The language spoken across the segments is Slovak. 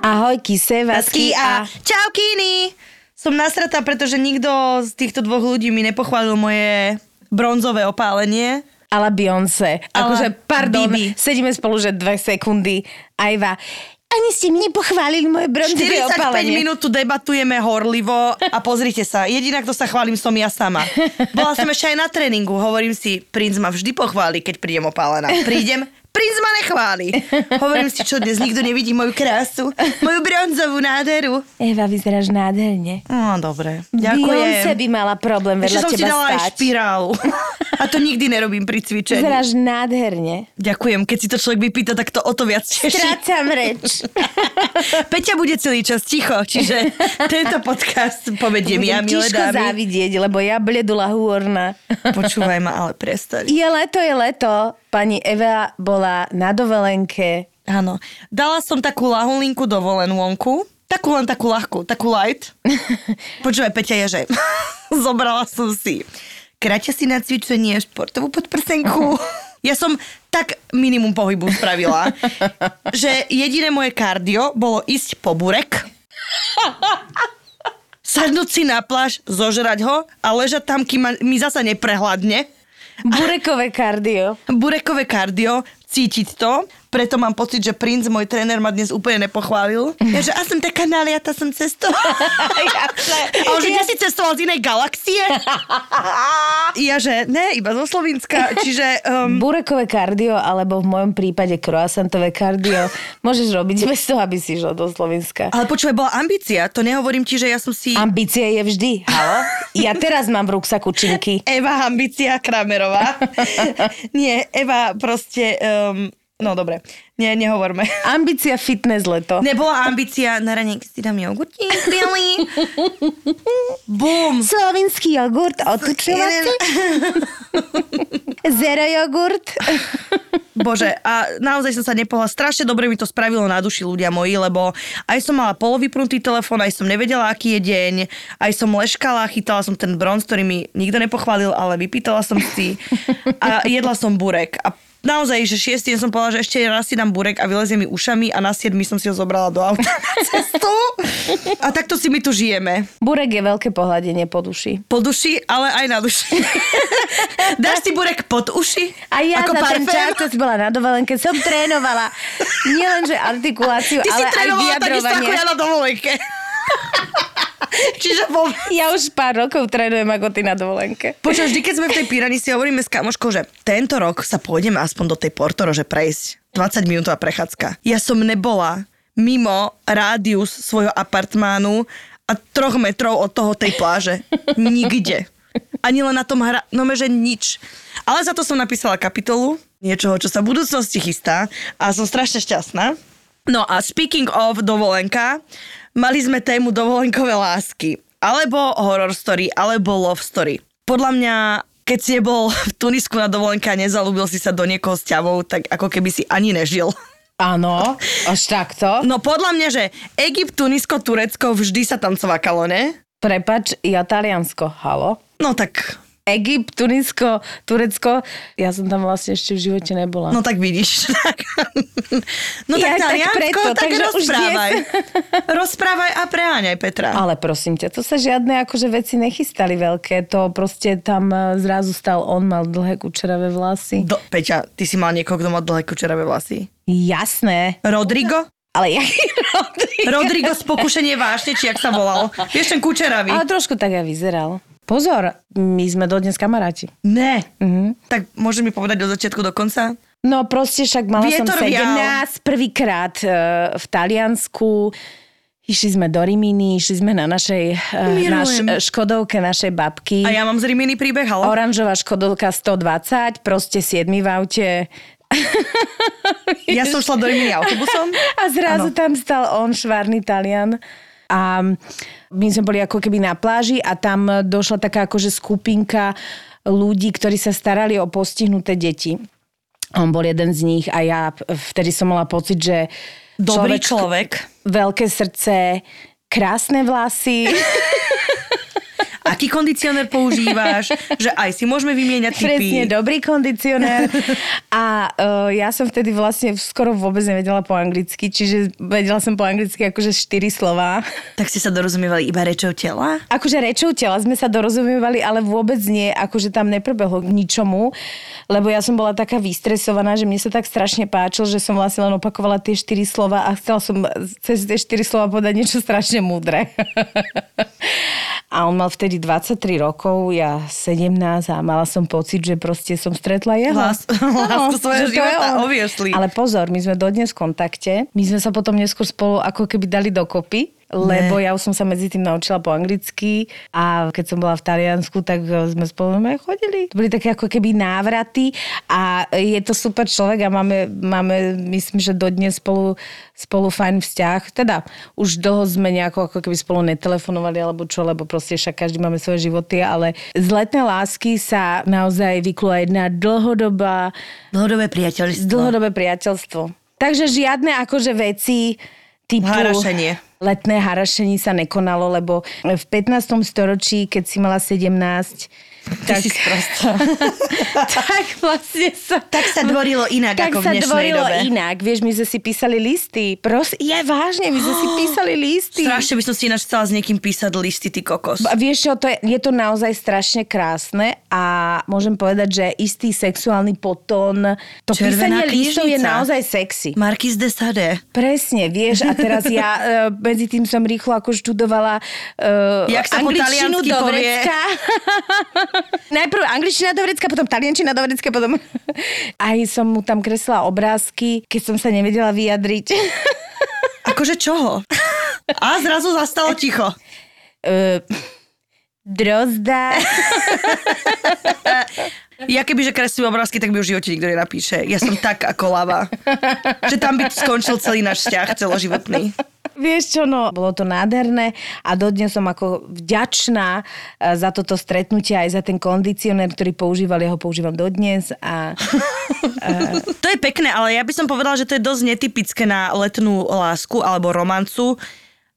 Ahojky, sevasky a čaukiny. Som nasratá, pretože nikto z týchto dvoch ľudí mi nepochválil moje bronzové opálenie. Ale Beyoncé. Akože, pardon, Bibi. Sedíme spolu, že 2 sekundy. Ajva. Ani ste mi nepochválili moje bronzové opálenie. 45 minút tu debatujeme horlivo a pozrite sa, jediná, kto sa chválim, som ja sama. Bola som ešte aj na tréningu, hovorím si, princ ma vždy pochváli, keď prídem opálená. Prídem, princ ma nechváli. Hovorím si, čo dnes nikto nevidí moju krásu, moju bronzovú nádheru. Eva, vyzeráš nádherne. No, dobre. Ďakujem. Beyoncé by mala problém vedľa teba stať. Ešte som ti dala aj špirálu. A to nikdy nerobím pri cvičení. Vyzeráš nádherne. Ďakujem. Keď si to človek vypýta, tak to o to viac teší. Strácam reč. Peťa bude celý čas ticho, čiže tento podcast povediem ja, milé dámy. Budem tiško závidieť, lebo ja bledula húorna. Počúvaj ma, ale prestaň. Je leto. Pani Eva bola na dovolenke. Áno. Dala som takú lahulinku dovolenku. Takú len takú ľahkú, takú light. Počúvaj, Peťa, ja že zobrala som si kraťasy na cvičenie, športovú podprsenku. Ja som tak minimum pohybu spravila, že jediné moje kardio bolo ísť po burek, sadnúť si na pláž, zožrať ho a ležať tam, kým mi zasa neprehladne. Burekové kardio. Burekové kardio, cítiť to. Preto mám pocit, že princ, môj tréner, ma dnes úplne nepochválil. Ja že, a som taká naliata, som cestovala. A on, že, ty si cestoval z inej galaxie? Ja že, ne, iba zo Slovenska. Čiže... Burekové kardio, alebo v mojom prípade croissantové kardio, môžeš robiť bez toho, aby si išla do Slovenska. Ale počúvaj, bola ambícia. To nehovorím ti, že ja som si... Ambícia je vždy, halo? Ja teraz mám v ruksaku činky. Eva, ambícia Kramerová. Nie, Eva proste... No dobre, nie, nehovorme. Ambícia fitness leto. Nebola ambícia, na ranek si dám jogurtík bielý. Bum. Slovenský jogurt, otučovací. Zero jogurt. Bože, a naozaj som sa nepohla. Strašne dobre mi to spravilo na duši, ľudia moji, lebo aj som mala polovypnutý telefón, aj som nevedela, aký je deň, aj som leškala, chytala som ten bronz, ktorý mi nikto nepochválil, ale vypýtala som si a jedla som burek a naozaj, že 6 som povedala, že ešte raz si dám burek a vylezie mi ušami a na 7 som si ho zobrala do auta na cestu. A takto si my tu žijeme. Burek je veľké pohľadenie pod uši. Pod uši, ale aj na duši. Dáš si burek pod uši? A ja ako za parfém? Ten čas, keď bola na dovolenke, som trénovala nielenže artikuláciu, ale aj vyjadrovanie. Ty si trénovala takisto ako ja na dovolenke. Čiže ja už pár rokov trénujem ako ty na dovolenke. Počuj, vždy keď sme v tej Pirani si hovoríme s kamoškou, že tento rok sa pôjdeme aspoň do tej Portorože prejsť. 20 minútová prechádzka. Ja som nebola mimo rádius svojho apartmánu a 3 metrov od toho tej pláže. Nikde. Ani len na tom že nič. Ale za to som napísala kapitolu niečoho, čo sa v budúcnosti chystá a som strašne šťastná. No a speaking of dovolenka, mali sme tému dovolenkové lásky, alebo horror story, alebo love story. Podľa mňa, keď si nebol v Tunisku na dovolenke a nezalúbil si sa do niekoho s ťavou, tak ako keby si ani nežil. Áno, až takto. No podľa mňa, že Egypt, Tunisko, Turecko, vždy sa tam cvakalo, ne? Prepač, ja Taliansko, halo? No tak... Egypt, Tunisko, Turecko. Ja som tam vlastne ešte v živote nebola. No tak vidíš. No tak ja, Taliansko, tak rozprávaj. Rozprávaj a preháňaj, Petra. Ale prosím ťa, to sa žiadne akože veci nechystali veľké. To proste tam zrazu stal on, mal dlhé kučeravé vlasy. Peťa, ty si mal niekoho, kto mal dlhé kučeravé vlasy? Jasné. Rodrigo? Ale jaký Rodrigo? Rodrigo z Pokušenie vášne, či jak sa volal. Vieš, ten kučeravý. Ale trošku tak aj vyzeral. Pozor, my sme dodnes kamaráti. Ne. Tak môžeš mi povedať od začiatku do konca? No proste však mala som 17 prvýkrát v Taliansku. Išli sme do Rimini, išli sme na našej Škodovke, našej babky. A ja mám z Rimini príbeh, ale? Oranžová Škodovka 120, proste 7 v aute. Ja som šla do Rimini autobusom. A zrazu tam stal on, švárny Talian. A my sme boli ako keby na pláži a tam došla taká akože skupinka ľudí, ktorí sa starali o postihnuté deti. On bol jeden z nich a ja vtedy som mala pocit, že... Dobrý človek. Veľké srdce, krásne vlasy... aký kondicionér používaš, že aj si môžeme vymieňať tipy. Presne, dobrý kondicionér. A ja som vtedy vlastne skoro vôbec nevedela po anglicky, čiže vedela som po anglicky akože 4 slová. Tak ste sa dorozumievali iba rečou tela? Akože rečou tela sme sa dorozumievali, ale vôbec nie, akože tam neprebehlo k ničomu, lebo ja som bola taká vystresovaná, že mne sa tak strašne páčilo, že som vlastne len opakovala tie 4 slova a chcela som cez tie 4 slova povedať niečo strašne múdre. A on mal vtedy 23 rokov, ja 17 a mala som pocit, že proste som stretla jeho. Lásku svojho života, obviously. Ale pozor, my sme dodnes v kontakte. My sme sa potom neskôr spolu ako keby dali dokopy, lebo ja už som sa medzi tým naučila po anglicky a keď som bola v Taliansku, tak sme spolu chodili. To boli také ako keby návraty a je to super človek a máme myslím, že dodnes spolu fajn vzťah. Teda už dlho sme nejako ako keby spolu netelefonovali alebo čo, lebo proste však každý máme svoje životy, ale z letnej lásky sa naozaj vyklúla jedna dlhodobé priateľstvo. Takže žiadne akože veci typu... Harašenie. Letné harašenie sa nekonalo, lebo v 15. storočí, keď si mala 17, tak si sprostá. Tak vlastne sa... Tak sa dvorilo inak ako v dnešnej dobe. Tak sa dvorilo inak. Vieš, my sme si písali listy. Ja vážne, my sme si písali listy. Strašne by som si ináč chcela s niekým písať listy, ty kokos. Vieš čo, je to naozaj strašne krásne a môžem povedať, že istý sexuálny potón, to písanie listov je naozaj sexy. Marquis de Sade. Presne, vieš, a teraz ja... medzi tým som rýchlo ako študovala angličtinu do vrecka. Najprv angličtina do vrecka, potom taliančina do vrecka, potom... Aj som mu tam kreslila obrázky, keď som sa nevedela vyjadriť. Akože čoho? A zrazu zastalo ticho. Drozda. Ja kebyže kreslím obrázky, tak mi už v živote nikto nenapíše. Ja som tak ako lava. Že tam by skončil celý náš vzťah, celoživotný. Vieš čo, no, bolo to nádherné a dodnes som ako vďačná za toto stretnutie aj za ten kondicionér, ktorý používal, ja ho používam dodnes a... To je pekné, ale ja by som povedala, že to je dosť netypické na letnú lásku alebo romancu,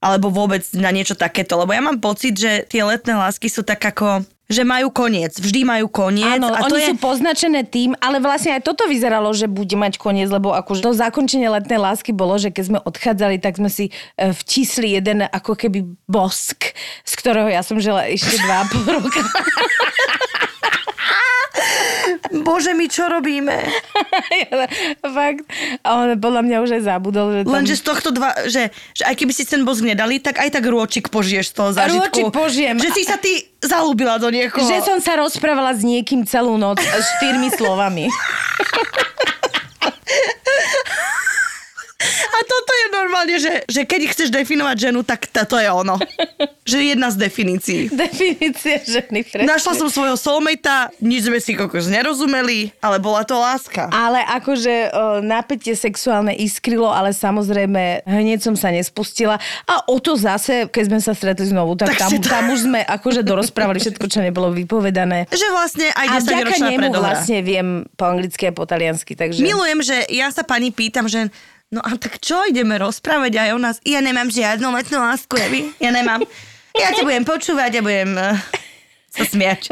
alebo vôbec na niečo takéto, lebo ja mám pocit, že tie letné lásky sú tak ako... že majú koniec, vždy majú koniec. Áno, a to oni sú poznačené tým, ale vlastne aj toto vyzeralo, že bude mať koniec, lebo akože to zakončenie letnej lásky bolo, že keď sme odchádzali, tak sme si vtisli jeden ako keby bosk, z ktorého ja som žila ešte 2,5 roka. Bože, my čo robíme? Fakt. A on podľa mňa už aj zabudol. Že tam... Lenže z tohto že aj keby si ten bosk nedali, tak aj tak rôčik požiješ z toho zážitku. Rôčik požijem. Že si sa ty zalúbila do niekoho. Že som sa rozprávala s niekým celú noc s 4 slovami. A toto je normálne, že keď chceš definovať ženu, tak to je ono. Že jedna z definícií. Definícia ženy. Presne. Našla som svojho soulmatea, nič sme si kokos nerozumeli, ale bola to láska. Ale akože napätie sexuálne iskrilo, ale samozrejme hneď som sa nespustila. A o to zase, keď sme sa stretli znovu, tak tam už sme akože dorozprávali všetko, čo nebolo vypovedané. Že vlastne aj 10 ročná predohra. A vďaka nemu vlastne viem po anglicky a po taliansky. Takže... Milujem, že ja sa pani pýtam, že no a tak čo ideme rozprávať aj o nás? Ja nemám žiadnu letnú lásku, ja nemám. Ja ťa budem počúvať a budem sa smiať.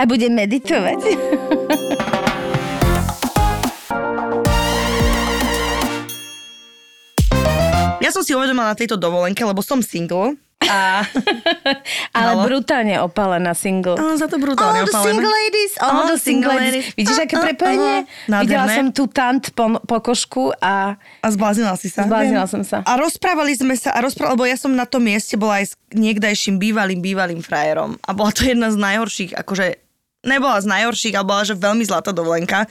A budem meditovať. Ja som si uvedomila na tejto dovolenke, lebo som single. Ale brutálne opálená single. Za to brutálne opálená. All the single ladies. Vidíš, aké prepojenie? Videla som tú tant po košku a zbláznila si sa. Zbláznila som sa. A rozprávali sme sa, lebo ja som na tom mieste bola aj s niekdajším bývalým frajerom. A bola to jedna z najhorších, akože nebola z najhorších, ale bola že veľmi zlatá dovolenka.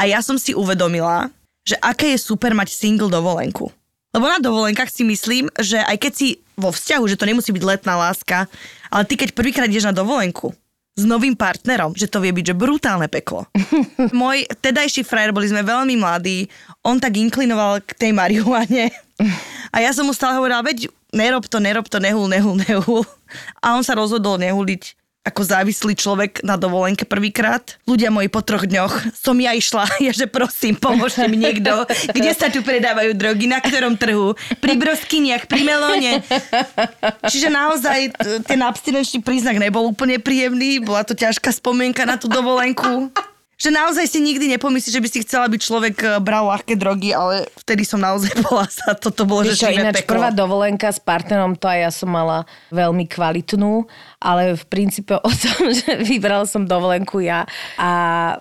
A ja som si uvedomila, že aké je super mať single dovolenku. Lebo na dovolenkách si myslím, že aj keď si vo vzťahu, že to nemusí byť letná láska, ale ty keď prvýkrát ideš na dovolenku s novým partnerom, že to vie byť, že brutálne peklo. Môj tedajší frajer, boli sme veľmi mladí, on tak inklinoval k tej marihuane a ja som mu stále hovorila, veď nerob to, nehul. A on sa rozhodol nehuliť. ako závislý človek na dovolenke prvýkrát. Ľudia moji, po 3 dňoch som ja išla, že prosím, pomôžte mi niekto, kde sa tu predávajú drogy, na ktorom trhu, pri broskyniach, pri melóne. Čiže naozaj ten abstinenčný príznak nebol úplne príjemný, bola to ťažká spomienka na tú dovolenku. Že naozaj si nikdy nepomyslíš, že by si chcela byť človek bral ľahké drogy, ale vtedy som naozaj bola sa, toto bolo, že živé peklo. Prvá dovolenka s partnerom, to aj ja som mala veľmi kvalitnú, ale v princípe o tom, že vybrala som dovolenku ja a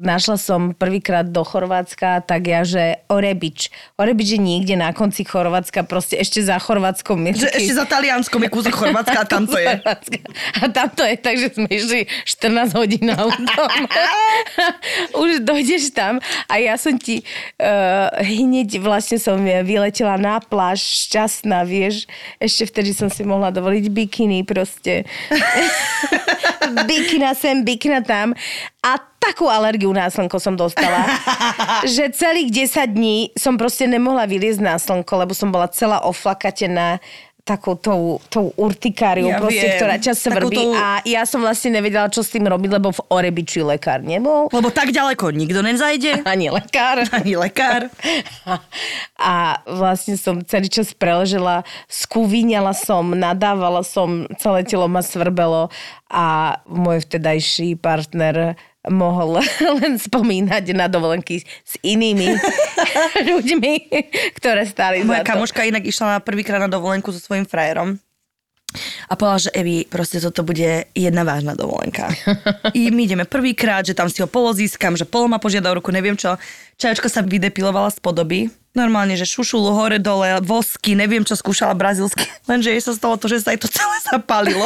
našla som prvýkrát do Chorvátska, tak ja, že Orebič. Orebič je niekde na konci Chorvátska, proste ešte za Chorvátskom. Ešte za Talianskom je kúsok Chorvátska a tam to je. A tam to je, takže sme išli 14 hodín autom. Už dojdeš tam a ja som ti hneď vlastne som vyletela na pláž, šťastná, vieš. Ešte vtedy som si mohla dovoliť bikiny proste. Bikina sem, bikina tam. A takú alergiu na slnko som dostala, že celých 10 dní som proste nemohla vyliezť na slnko, lebo som bola celá oflakatená takou tou urtikáriou, ja proste, viem, ktorá ťa svrbí. A ja som vlastne nevedela, čo s tým robiť, lebo v Orebiči lekár nebol. Lebo tak ďaleko nikto nezajde. Ani lekár. Ani lekár. A vlastne som celý čas preležela, skúvíňala som, nadávala som, celé telo ma svrbelo a môj vtedajší partner mohol len spomínať na dovolenky s inými ľuďmi, ktoré stáli za to. Moja kamoška inak išla na prvýkrát na dovolenku so svojím frajerom a povedala, že Evi, proste toto bude jedna vážna dovolenka. I my ideme prvýkrát, že tam si ho polozískam, že polo ma požiadal ruku, neviem čo. Čajočka sa vydepilovala z podoby. Normálne, že šušulu hore, dole, vosky, neviem čo skúšala brazilsky. Lenže jej sa stalo to, že sa jej to celé zapálilo.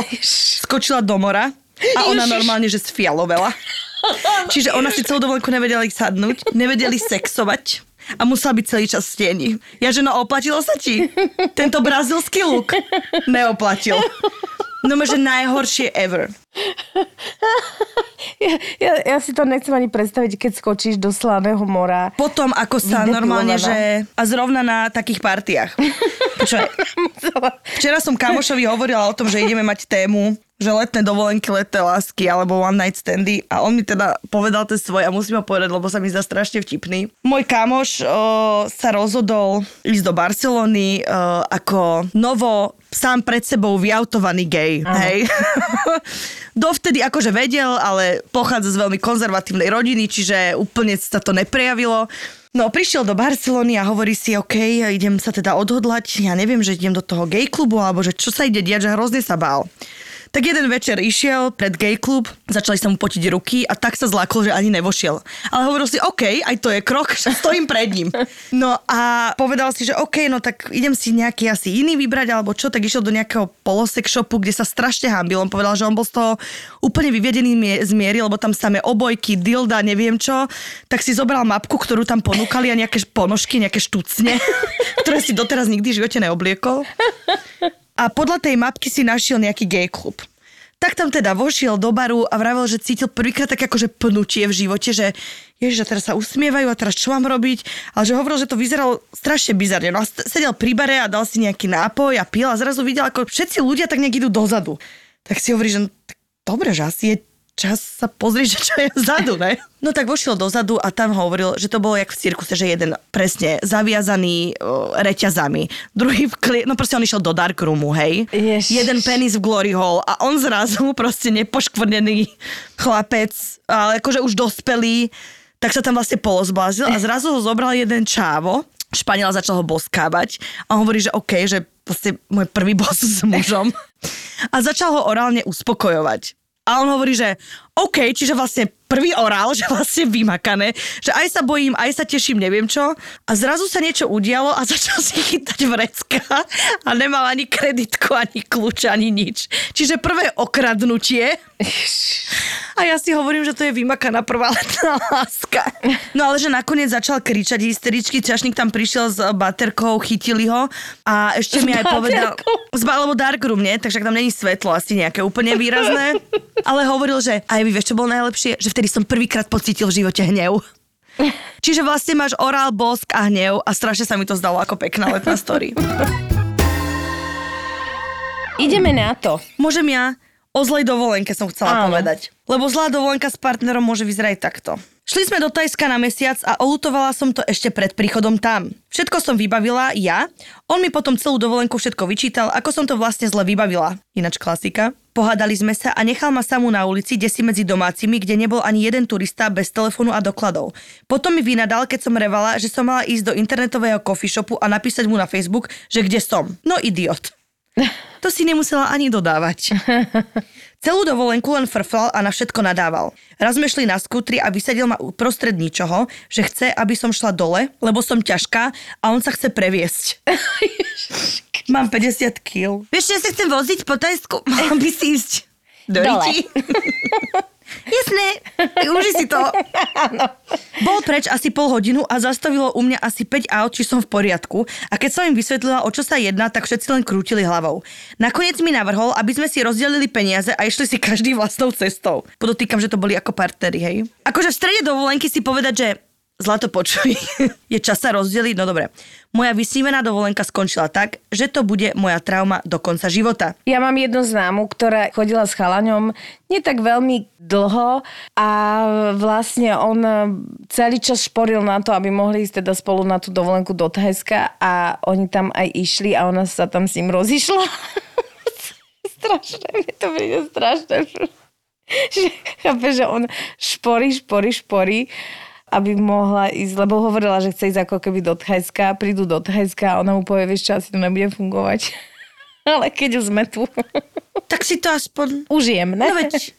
Skočila do mora a ona normálne, že sfialovela. Čiže ona si celú dovolenku nevedeli sadnúť, nevedeli sexovať a musela byť celý čas v stieni. Ja, že no, oplatilo sa ti? Tento brazilský luk neoplatil. No, že najhoršie ever. Ja si to nechcem ani predstaviť, keď skočíš do slaného mora. Potom, ako sa normálne, že... A zrovna na takých partiách. Včera som kamošovi hovorila o tom, že ideme mať tému, že letné dovolenky, letné lásky alebo one night standy, a on mi teda povedal ten svoj a musím ho povedať, lebo sa mi zdá strašne vtipný. Môj kamoš sa rozhodol ísť do Barcelony ako novo sám pred sebou vyautovaný gej. Hej. Dovtedy akože vedel, ale pochádza z veľmi konzervatívnej rodiny, čiže úplne sa to neprejavilo. No, prišiel do Barcelony a hovorí si, OK, idem sa teda odhodlať, ja neviem, že idem do toho gay klubu, alebo že čo sa ide diať, že hrozne sa bál. Tak jeden večer išiel pred gay klub, začali sa mu potiť ruky a tak sa zlákol, že ani nevošiel. Ale hovoril si, OK, aj to je krok, že stojím pred ním. No a povedal si, že OK, no tak idem si nejaký asi iný vybrať alebo čo, tak išiel do nejakého polosek shopu, kde sa strašne hambil. On povedal, že on bol z toho úplne vyvedený z miery, lebo tam samé obojky, dilda, neviem čo. Tak si zobral mapku, ktorú tam ponúkali a nejaké ponožky, nejaké štucne, ktoré si doteraz nikdy v živote neobliekol. A podľa tej mapky si našiel nejaký gay klub. Tak tam teda vošiel do baru a vravel, že cítil prvýkrát tak akože pnutie v živote, že ježiš, teraz sa usmievajú a teraz čo mám robiť? Ale že hovoril, že to vyzeralo strašne bizarne. No a sedel pri bare a dal si nejaký nápoj a pil a zrazu videl, ako všetci ľudia tak nejak idú dozadu. Tak si hovorí, že no, dobre, že asi je čas sa pozrieť, čo je vzadu, ne? No tak vošiel dozadu a tam hovoril, že to bolo jak v cirkuse, že jeden presne zaviazaný reťazami, druhý v no proste on išiel do darkroomu, hej? Ježiš. Jeden penis v glory hole a on zrazu proste nepoškvrnený chlapec, ale akože už dospelý, tak sa tam vlastne polozblázil a zrazu ho zobral jeden čávo, Španiela, začal ho boskávať a hovorí, že OK, že proste môj prvý bos s mužom a začal ho orálne uspokojovať. A on hovorí, že OK, čiže vlastne prvý orál, že vlastne vymakané, že aj sa bojím, aj sa teším, neviem čo. A zrazu sa niečo udialo a začal si chytať vrecka a nemal ani kreditku, ani kľúč, ani nič. Čiže prvé okradnutie. A ja si hovorím, že to je vymakaná prvá letná láska. No ale že nakoniec začal kričať hysteričky, čašník tam prišiel s baterkou, chytili ho a ešte mi aj povedal... Lebo darkroom, nie? Takže tam není svetlo, asi nejaké úplne výrazné. Ale hovoril, že aj vy, vieš, čo bolo najlepšie? Že vtedy som prvýkrát pocítil v živote hnev. Čiže vlastne máš orál, bosk a hnev a strašne sa mi to zdalo ako pekná letná story. Ideme na to. Môžem ja? O zlej dovolenke som chcela povedať. Lebo zlá dovolenka s partnerom môže vyzerať takto. Šli sme do Thajska na mesiac a oľutovala som to ešte pred príchodom tam. Všetko som vybavila ja, on mi potom celú dovolenku všetko vyčítal, ako som to vlastne zle vybavila. Ináč klasika. Pohádali sme sa a nechal ma samú na ulici, desi medzi domácimi, kde nebol ani jeden turista bez telefónu a dokladov. Potom mi vynadal, keď som revala, že som mala ísť do internetového coffee shopu a napísať mu na Facebook, že kde som. No idiot. To si nemusela ani dodávať. Celú dovolenku len frflal a na všetko nadával. Raz sme šli na skútri a vysadil ma uprostred ničoho, že chce, aby som šla dole, lebo som ťažká a on sa chce previesť. Mám 50 kg. Vieš, ja sa chcem voziť po Thajsku. Mám by si ísť do Riti. Jasné, uži si to. No. Bol preč asi pol hodinu a zastavilo u mňa asi 5 aut, či som v poriadku, a keď som im vysvetlila, o čo sa jedná, tak všetci len krútili hlavou. Nakoniec mi navrhol, aby sme si rozdelili peniaze a išli si každý vlastnou cestou. Podotýkam, že to boli ako partneri, hej. Akože v strede dovolenky si povedať, že zlato počuj, je čas sa rozdeliť, no dobre. Moja vysnívená dovolenka skončila tak, že to bude moja trauma do konca života. Ja mám jednu známu, ktorá chodila s chalaňom nie tak veľmi dlho a vlastne on celý čas šporil na to, aby mohli ísť teda spolu na tú dovolenku do Thajska a oni tam aj išli a ona sa tam s ním rozišla. Strašné, mi to príde strašné. Chápe, že on šporí, aby mohla ísť, lebo hovorila, že chce ísť ako keby do Thajska, prídu do Thajska a ona mu povie, vieš čo, asi to nebude fungovať. Ale keď už sme tu. Tak si to aspoň užijem, ne? No veď,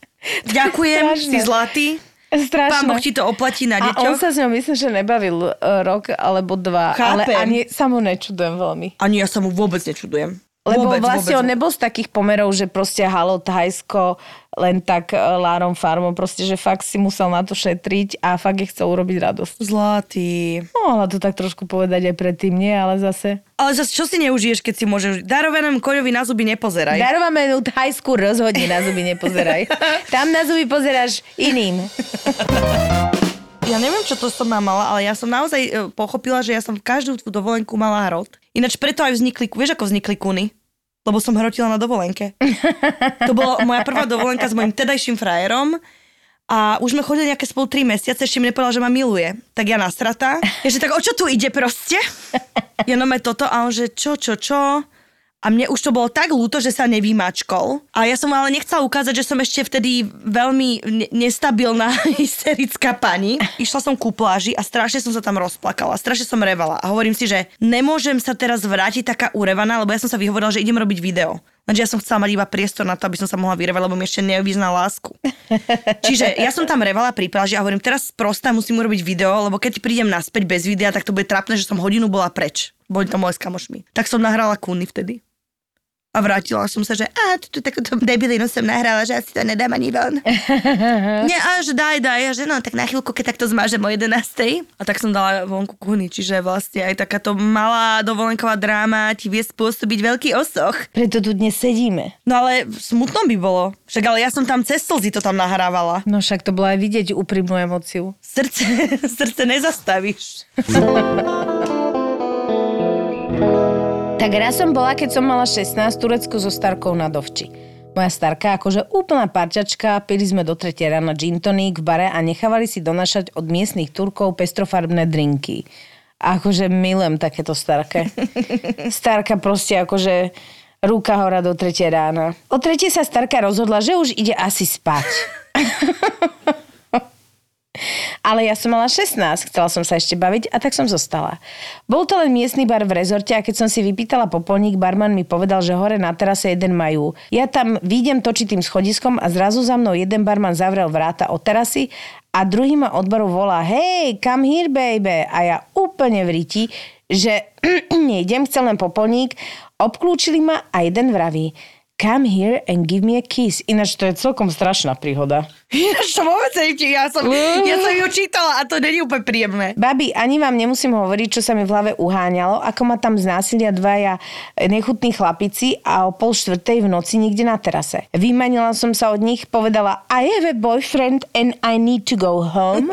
ďakujem, si zlatý. Strašné. Pán Boh ti to oplatí na deťoch. A on sa s ňou myslím, že nebavil rok alebo dva. Chápem. Ale ani sa mu nečudujem veľmi. Ani ja sa mu vôbec nečudujem. Lebo vlastne on nebol z takých pomerov, že proste halo Thajsko len tak lárom farmom. Proste, že fakt si musel na to šetriť a fakt je chcel urobiť radosť. Zlatý. Mohla to tak trošku povedať aj predtým, nie? Ale zase... Ale zase čo si neužiješ, keď si môžeš... Darovanému koňovi na zuby nepozeraj. Darovanému Thajsku rozhodne na zuby nepozeraj. Tam na zuby pozeráš iným. Ja neviem, čo to som mala, ale ja som naozaj pochopila, že ja som v každú tú dovolenku mala hrot. Ináč preto aj vznikli, vieš ako vznikli kuny? Lebo som hrotila na dovolenke. To bola moja prvá dovolenka s mojim tedajším frajerom a už sme chodili nejaké spolu 3 mesiace, ešte mi nepovedal, že ma miluje. Tak ja nasratá. Ježe tak o čo tu ide proste? Ja nome toto a on že čo? A mne už to bolo tak ľúto, že sa nevymačkol. A ja som ale nechcela ukázať, že som ešte vtedy veľmi nestabilná, hysterická pani. Išla som ku pláži a strašne som sa tam rozplakala. Strašne som revala. A hovorím si, že nemôžem sa teraz vrátiť taká urevaná, lebo ja som sa vyhovorila, že idem robiť video. Lenže ja som chcela mať iba priestor na to, aby som sa mohla vyrevať, lebo mi ešte nevyznal lásku. Čiže ja som tam revala pri pláži a hovorím, teraz sprosta musím urobiť video, lebo keď prídem naspäť bez videa, tak to bude trápne, že som hodinu bola preč. Boli to moje s kamošmi. Tak som nahrala kúny vtedy. A vrátila som sa, že túto takúto debilinu som nahrala, že asi to nedám ani von. Nie, a že daj. A že no, tak na chvíľku, keď takto zmážem o 11:00. A tak som dala vonku kuhny, čiže vlastne aj takáto malá dovolenková dráma ti vie spôsobiť veľký osoch. Preto tu dnes sedíme. No ale smutno by bolo. Však ale ja som tam cez slzy to tam nahrávala. No však to bolo aj vidieť úprimnú emóciu. Srdce nezastavíš. Tak raz som bola, keď som mala 16, Turecku so starkou na dovči. Moja starka, akože úplná parťačka, pili sme do 3:00 rána gin tonic v bare a nechávali si donášať od miestnych Turkov pestrofarbné drinky. Akože milujem takéto starke. Starka proste akože ruka hora do 3:00 rána. O 3:00 sa starka rozhodla, že už ide asi spať. Ale ja som mala 16, chcela som sa ešte baviť a tak som zostala. Bol to len miestny bar v rezorte a keď som si vypýtala popolník, barman mi povedal, že hore na terase jeden majú. Ja tam výjdem točitým schodiskom a zrazu za mnou jeden barman zavrel vráta od terasy a druhý ma odboru volá, hej, come here baby. A ja úplne v riti, že nejdem, chcel len popolník. Obklúčili ma a jeden vraví, come here and give me a kiss. Ináč to je celkom strašná príhoda. Ináč to vôbec neviem, ja som ju čítala a to není úplne príjemné. Babi, ani vám nemusím hovoriť, čo sa mi v hlave uháňalo, ako ma tam znásilia dvaja nechutní chlapici a o 3:30 v noci niekde na terase. Vymanila som sa od nich, povedala I have a boyfriend and I need to go home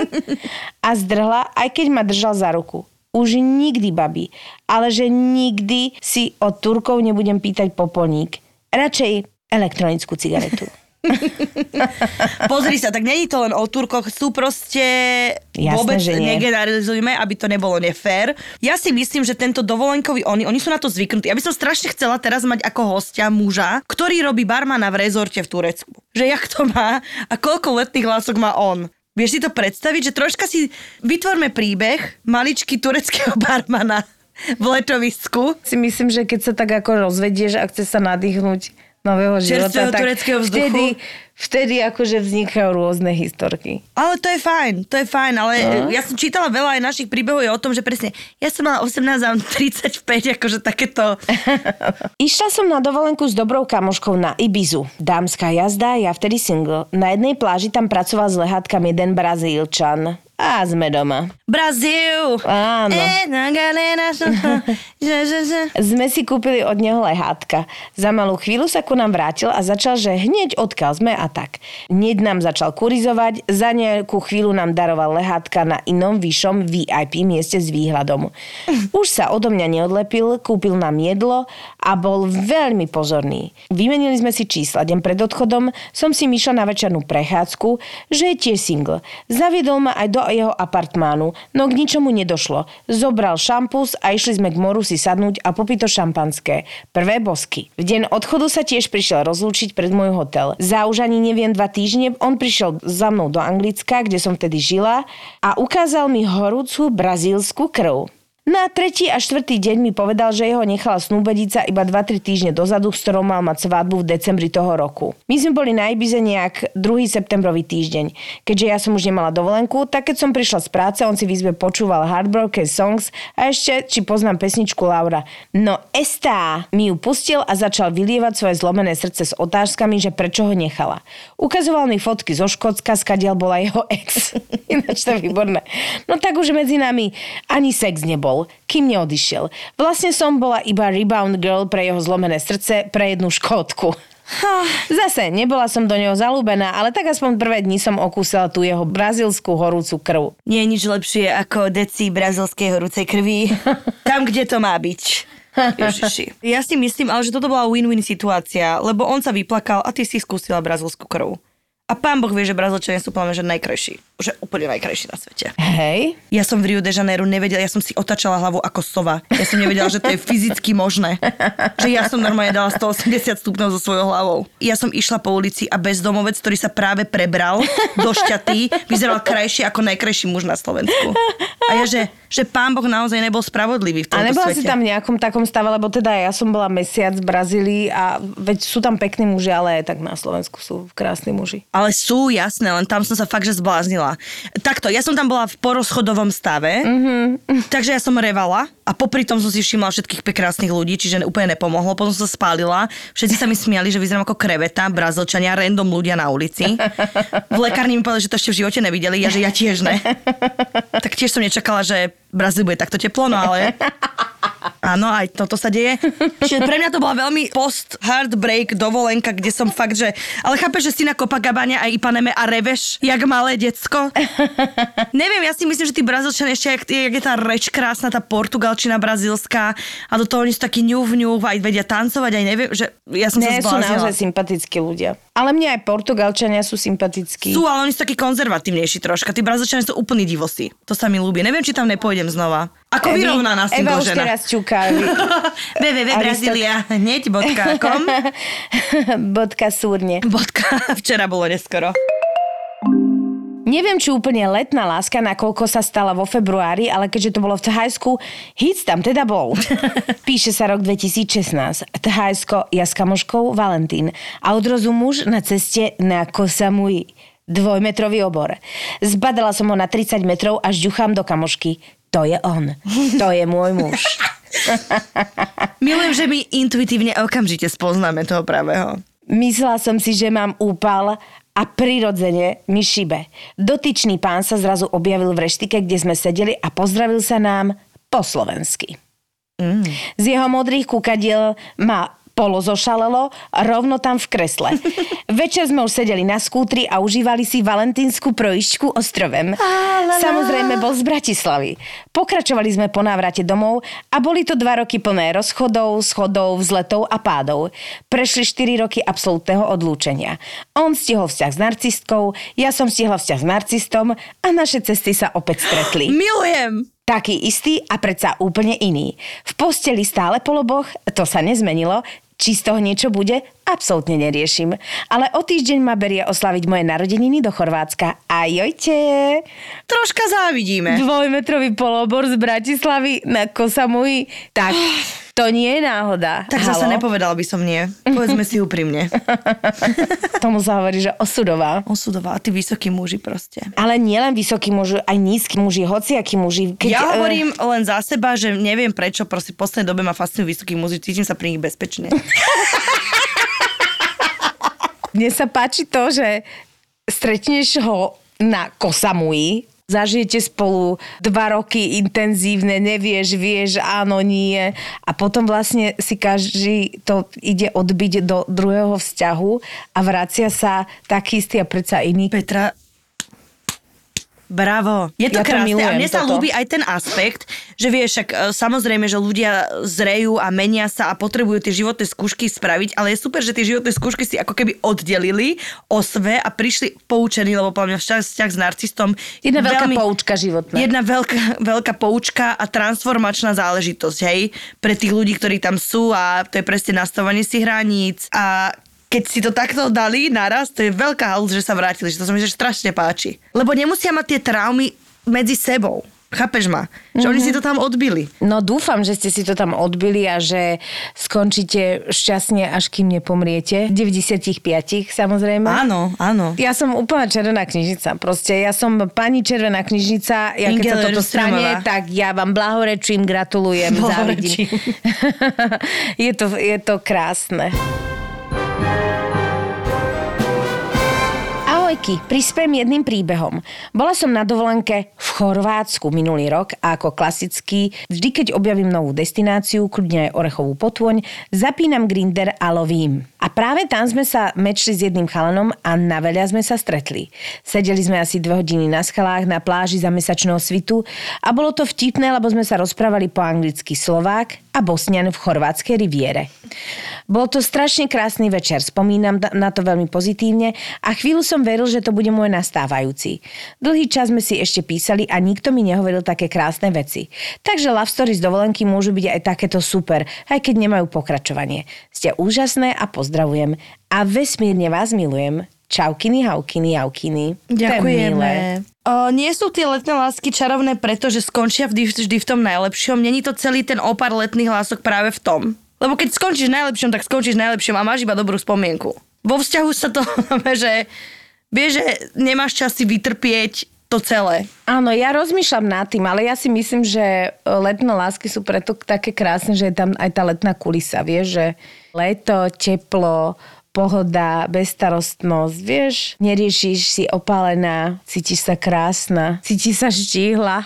a zdrhla, aj keď ma držal za ruku. Už nikdy, babi, ale že nikdy si od Turkov nebudem pýtať popolník. Radšej elektronickú cigaretu. Pozri sa, tak není to len o Turkoch, sú proste jasné, vôbec negeneralizujme, aby to nebolo nefér. Ja si myslím, že tento dovolenkový, oni sú na to zvyknutí. Ja by som strašne chcela teraz mať ako hostia muža, ktorý robí barmana v rezorte v Turecku. Že jak to má a koľko letných hlások má on. Vieš si to predstaviť, že troška si vytvorme príbeh maličky tureckého barmana v letovisku. Si myslím, že keď sa tak ako rozvedieš a chce sa nadýchnúť nového života, tak vtedy akože vznikajú rôzne historky. Ale to je fajn, ale no. Ja som čítala veľa aj našich príbehov o tom, že presne, ja som mala 18 a 35, akože takéto. Išla som na dovolenku s dobrou kamoškou na Ibizu. Dámska jazda, ja vtedy single. Na jednej pláži tam pracoval s lehátkam jeden Brazílčan. A sme doma. Brazíl! Áno. Sme si kúpili od neho lehátka. Za malú chvíľu sa ku nám vrátil a začal, že hneď odkiaľ sme a tak. Hneď nám začal kurizovať, za nejakú chvíľu nám daroval lehátka na inom vyššom VIP mieste s výhľadom. Už sa odo mňa neodlepil, kúpil nám jedlo a bol veľmi pozorný. Vymenili sme si čísla. Deň pred odchodom som si myšla na večernú prechádzku, že je tiež single. Zaviedol ma aj do jeho apartmánu, no k ničomu nedošlo. Zobral šampus a išli sme k moru si sadnúť a popito šampanské. Prvé bosky. V deň odchodu sa tiež prišiel rozlúčiť pred môj hotel. Za už ani neviem 2 týždne on prišiel za mnou do Anglická, kde som vtedy žila a ukázal mi horúcu brazílsku krv. Na 3. a 4. deň mi povedal, že jeho nechala snúbedica iba 2-3 týždne dozadu, s ktorou mal mať svadbu v decembri toho roku. My sme boli na Ibize nejak 2. septembrový týždeň. Keďže ja som už nemala dovolenku, tak keď som prišla z práce, on si v izbe počúval Heartbroken Songs a ešte, či poznám pesničku Laura. No está mi ju pustil a začal vylievať svoje zlomené srdce s otázkami, že prečo ho nechala. Ukazoval mi fotky zo Škótska, skadiaľ bola jeho ex. Ináč to výborné. No tak už medzi nami ani sex nebol, kým neodišiel. Vlastne som bola iba rebound girl pre jeho zlomené srdce, pre jednu Škótku. Zase, nebola som do neho zalúbená, ale tak aspoň prvé dni som okúsala tú jeho brazílsku horúcu krv. Nie je nič lepšie ako deci brazílskej horúcej krvi. Tam, kde to má byť. Ježiši. Ja si myslím, ale že toto bola win-win situácia, lebo on sa vyplakal a ty si skúsila brazílsku krv. A pán Boh vie, že Brazílčania sú pláme, že najkrajší. Že úplne najkrajší na svete. Hej. Ja som v Rio de Janeiro nevedela, ja som si otačala hlavu ako sova. Ja som nevedela, že to je fyzicky možné. Že ja som normálne dala 180 stupňov so svojou hlavou. Ja som išla po ulici a bezdomovec, ktorý sa práve prebral do šťaty, vyzeral krajší ako najkrajší muž na Slovensku. A ja, že pán Boh naozaj nebol spravodlivý v tomto svete. A nebola si tam nejakom takom stave, lebo teda ja som bola mesiac v Brazílii a veď sú tam pekní muži, ale tak na Slovensku sú krásni muži. Ale sú, jasné, len tam som sa fakt, že zbláznila. Takto, ja som tam bola v porozchodovom stave, takže ja som revala a popri tom som si všimla všetkých prekrásnych ľudí, čiže úplne nepomohlo. Potom som sa spálila, všetci sa mi smiali, že vyzerám ako kreveta, Brazílčania, random ľudia na ulici. V lekárni mi povedali, že to ešte v živote nevideli, ja že ja tiež ne. Tak tiež som nečakala, že Brazíl bude takto teplo, no ale... Áno, aj toto sa deje. Čiže pre mňa to bola veľmi post-heartbreak dovolenka, kde som fakt, že... Ale chápeš, že si na Copacabane a Ipaneme a reveš, jak malé decko? Neviem, ja si myslím, že tí Brazílčania ešte, jak je tá reč krásna, tá portugalčina brazílská a do toho oni sú takí ňuv, aj vedia tancovať, aj neviem, že... Ja som sa zbláznila. Nie, sú naozaj sympatickí ľudia. Ale mne aj Portugalčania sú sympatickí. Sú, ale oni sú takí konzervatívnejší troška. Tí Brazílčania sú úplní divosi. To sa mi ľúbi. Neviem, či tam nepôjdem znova. Ako vyrovnaná s tým žena. Teraz čuká. www.brazilia.com Bodka súrne. Bodka včera bolo neskoro. Neviem, či úplne letná láska, nakoľko sa stala vo februári, ale keďže to bolo v Thajsku, hit tam teda bol. Píše sa rok 2016. Thajsko, ja s kamoškou, Valentín. A odrozu muž na ceste na Koh Samui. 2-metrový obor. Zbadala som ho na 30 metrov až ďuchám do kamošky. To je on. To je môj muž. Milujem, že my intuitívne okamžite spoznáme toho pravého. Myslela som si, že mám úpal a prirodzene mi šibe. Dotyčný pán sa zrazu objavil v reštike, kde sme sedeli a pozdravil sa nám po slovensky. Z jeho modrých kukadiel ma polozošalelo rovno tam v kresle. Večer sme už sedeli na skútri a užívali si valentínsku projíždku ostrovem. Samozrejme bol z Bratislavy. Pokračovali sme po návrate domov a boli to 2 roky plné rozchodov, schodov, vzletov a pádov. Prešli 4 roky absolútneho odlúčenia. On stihol vzťah s narcistkou, ja som stihla vzťah s narcistom a naše cesty sa opäť stretli. Milujem! Taký istý a predsa úplne iný. V posteli stále po loboch, to sa nezmenilo, či z toho niečo bude, absolútne neriešim. Ale o týždeň ma berie oslaviť moje narodeniny do Chorvátska. Ajojte! Troška závidíme. 2-metrový polobor z Bratislavy na Koh Samui. Tak, to nie je náhoda. Tak zase nepovedal by som nie. Povedzme si úprimne. Tomu sa hovorí, že osudová. Osudová. A tí vysokí muži proste. Ale nielen vysokí muži, aj nízky muži, hociakí muži. Keď, ja hovorím len za seba, že neviem prečo, proste v poslednej dobe ma fascinujú vysokí muži. Cítim sa pri nich bezpečne. Mne sa páči to, že stretneš ho na Koh Samui. Zažijete spolu 2 roky intenzívne, nevieš, vieš, áno, nie. A potom vlastne si každý to ide odbiť do druhého vzťahu a vracia sa taký istý a predsa iný. Petra, bravo. Je to ja krásne a mne sa ľúbi aj ten aspekt, že vieš, však samozrejme, že ľudia zrejú a menia sa a potrebujú tie životné skúšky spraviť, ale je super, že tie životné skúšky si ako keby oddelili o sve a prišli poučení, lebo podľa mňa vzťah s narcistom... Jedna veľká poučka životná. Jedna veľká poučka a transformačná záležitosť, hej? Pre tých ľudí, ktorí tam sú a to je presne nastavovanie si hraníc a... Keď si to takto dali naraz, to je veľká halúz, že sa vrátili. Že to sa mi strašne páči. Lebo nemusia mať tie traumy medzi sebou. Chápeš ma? Že oni si to tam odbili. No dúfam, že ste si to tam odbili a že skončíte šťastne, až kým nepomriete. 95, samozrejme. Áno, áno. Ja som úplná červená knižnica. Proste ja som pani červená knižnica. Ja keď sa toto stane, tak ja vám blahorečím, gratulujem, závidím. Je to krásne. Prispiem jedným príbehom. Bola som na dovolenke v Chorvátsku minulý rok a ako klasicky, vždy keď objavím novú destináciu, kľudne aj orechovú potvoň, zapínam Grindr a lovím. A práve tam sme sa mečli s jedným chalanom a na veľa sme sa stretli. Sedeli sme asi 2 hodiny na skalách na pláži za mesačného svitu a bolo to vtipné, lebo sme sa rozprávali po anglicky Slovák a Bosnian v chorvátskej riviere. Bol to strašne krásny večer, spomínam na to veľmi pozitívne a chvíľu som veril, že to bude môj nastávajúci. Dlhý čas sme si ešte písali a nikto mi nehovoril také krásne veci. Takže love story z dovolenky môžu byť aj takéto super, aj keď nemajú pokračovanie. Ste úžasné a pozdravujem. A vesmírne vás milujem. Čaukiny, haukiny, jaukiny. Ďakujeme. Nie sú tie letné lásky čarovné, pretože skončia vždy v tom najlepšom. Není to celý ten opár letných lások práve v tom. Lebo keď skončíš najlepšom, tak skončíš najlepšom a máš iba dobrú spomienku. Vo vzťahu sa to že vieš, že nemáš čas si vytrpieť to celé. Áno, ja rozmýšľam nad tým, ale ja si myslím, že letné lásky sú preto také krásne, že je tam aj tá letná kulisa, vieš, že leto, teplo, pohoda, bezstarostnosť, vieš, neriešiš, si opálená, cítiš sa krásna, cítiš sa štíhla.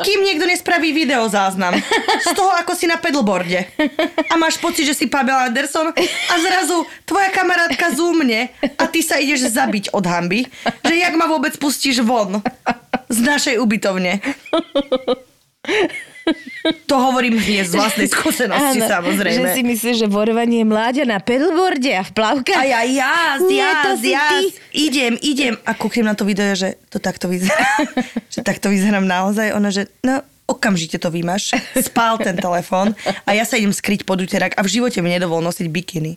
Kým niekto nespraví videozáznam z toho, ako si na pedalboarde a máš pocit, že si Pamela Anderson a zrazu tvoja kamarátka zoomne a ty sa ideš zabiť od hanby, že jak ma vôbec pustíš von z našej ubytovne. To hovorím nie z vlastnej skúsenosti, áno, samozrejme. Že si myslíš, že vorovanie mláďa na pedalboarde a v plavkách. A ja idem a kúknem na to video, že to takto vyzerá. Že takto vyzerám naozaj. Ona, že no, okamžite to vymaš. Spál ten telefon a ja sa idem skryť pod uterák a v živote mi nedovol nosiť bikiny.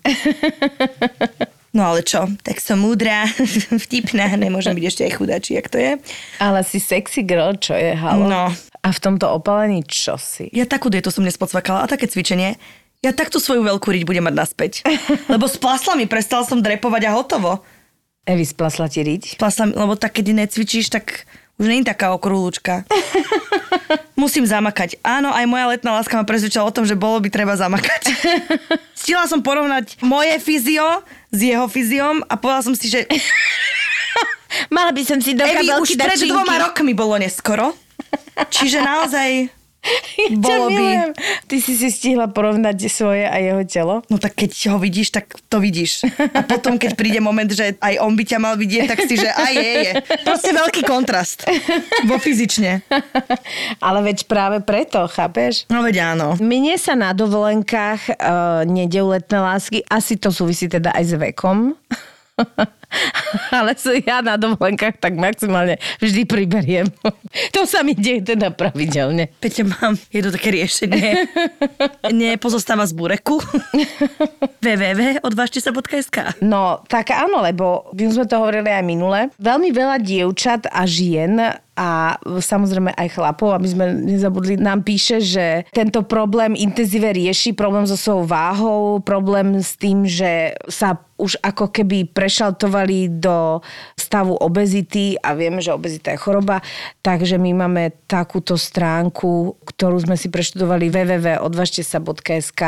No ale čo? Tak som múdra, vtipná, nemôžem byť ešte aj chudáči, jak to je. Ale si sexy girl, čo je, halo? No. A v tomto opálení čo si? Ja takú dietu som nespocvakala a také cvičenie. Ja takto svoju veľkú riť budem mať naspäť. Lebo splasla mi, prestal som drepovať a hotovo. Evi, splasla ti riť? Splasla mi, lebo tak, keď necvičíš, tak už nie je taká okrúľučka. Musím zamakať. Áno, aj moja letná láska ma presvedčila o tom, že bolo by treba zamakať. Stihla som porovnať moje fyzio s jeho fyziom a povedala som si, že... Mala by som si do kabelky dačinky. Evi, už pred 2 rokmi bolo neskoro. Čiže naozaj... Bolo by. Ty si stihla porovnať svoje a jeho telo? No tak keď ho vidíš, tak to vidíš. A potom, keď príde moment, že aj on by ťa mal vidieť, tak si, že aj je. Proste veľký kontrast. Bo fyzične. Ale veď práve preto, chápeš? No veď áno. Minie sa na dovolenkách nedejú letné lásky. Asi to súvisí teda aj s vekom. Ale ja na dovolenkách tak maximálne vždy priberiem. To sa mi deje teda pravidelne. Peťa, mám jedno také riešenie. Nepozostáva z bureku. www.odvážte sa.sk. No, tak áno, lebo my sme to hovorili aj minule. Veľmi veľa dievčat a žien a samozrejme aj chlapov, aby sme nezabudli, nám píše, že tento problém intenzíve rieši, problém so svojou váhou, problém s tým, že sa už ako keby prešaltovali do stavu obezity a vieme, že obezita je choroba, takže my máme takúto stránku, ktorú sme si preštudovali www.odvažtesa.sk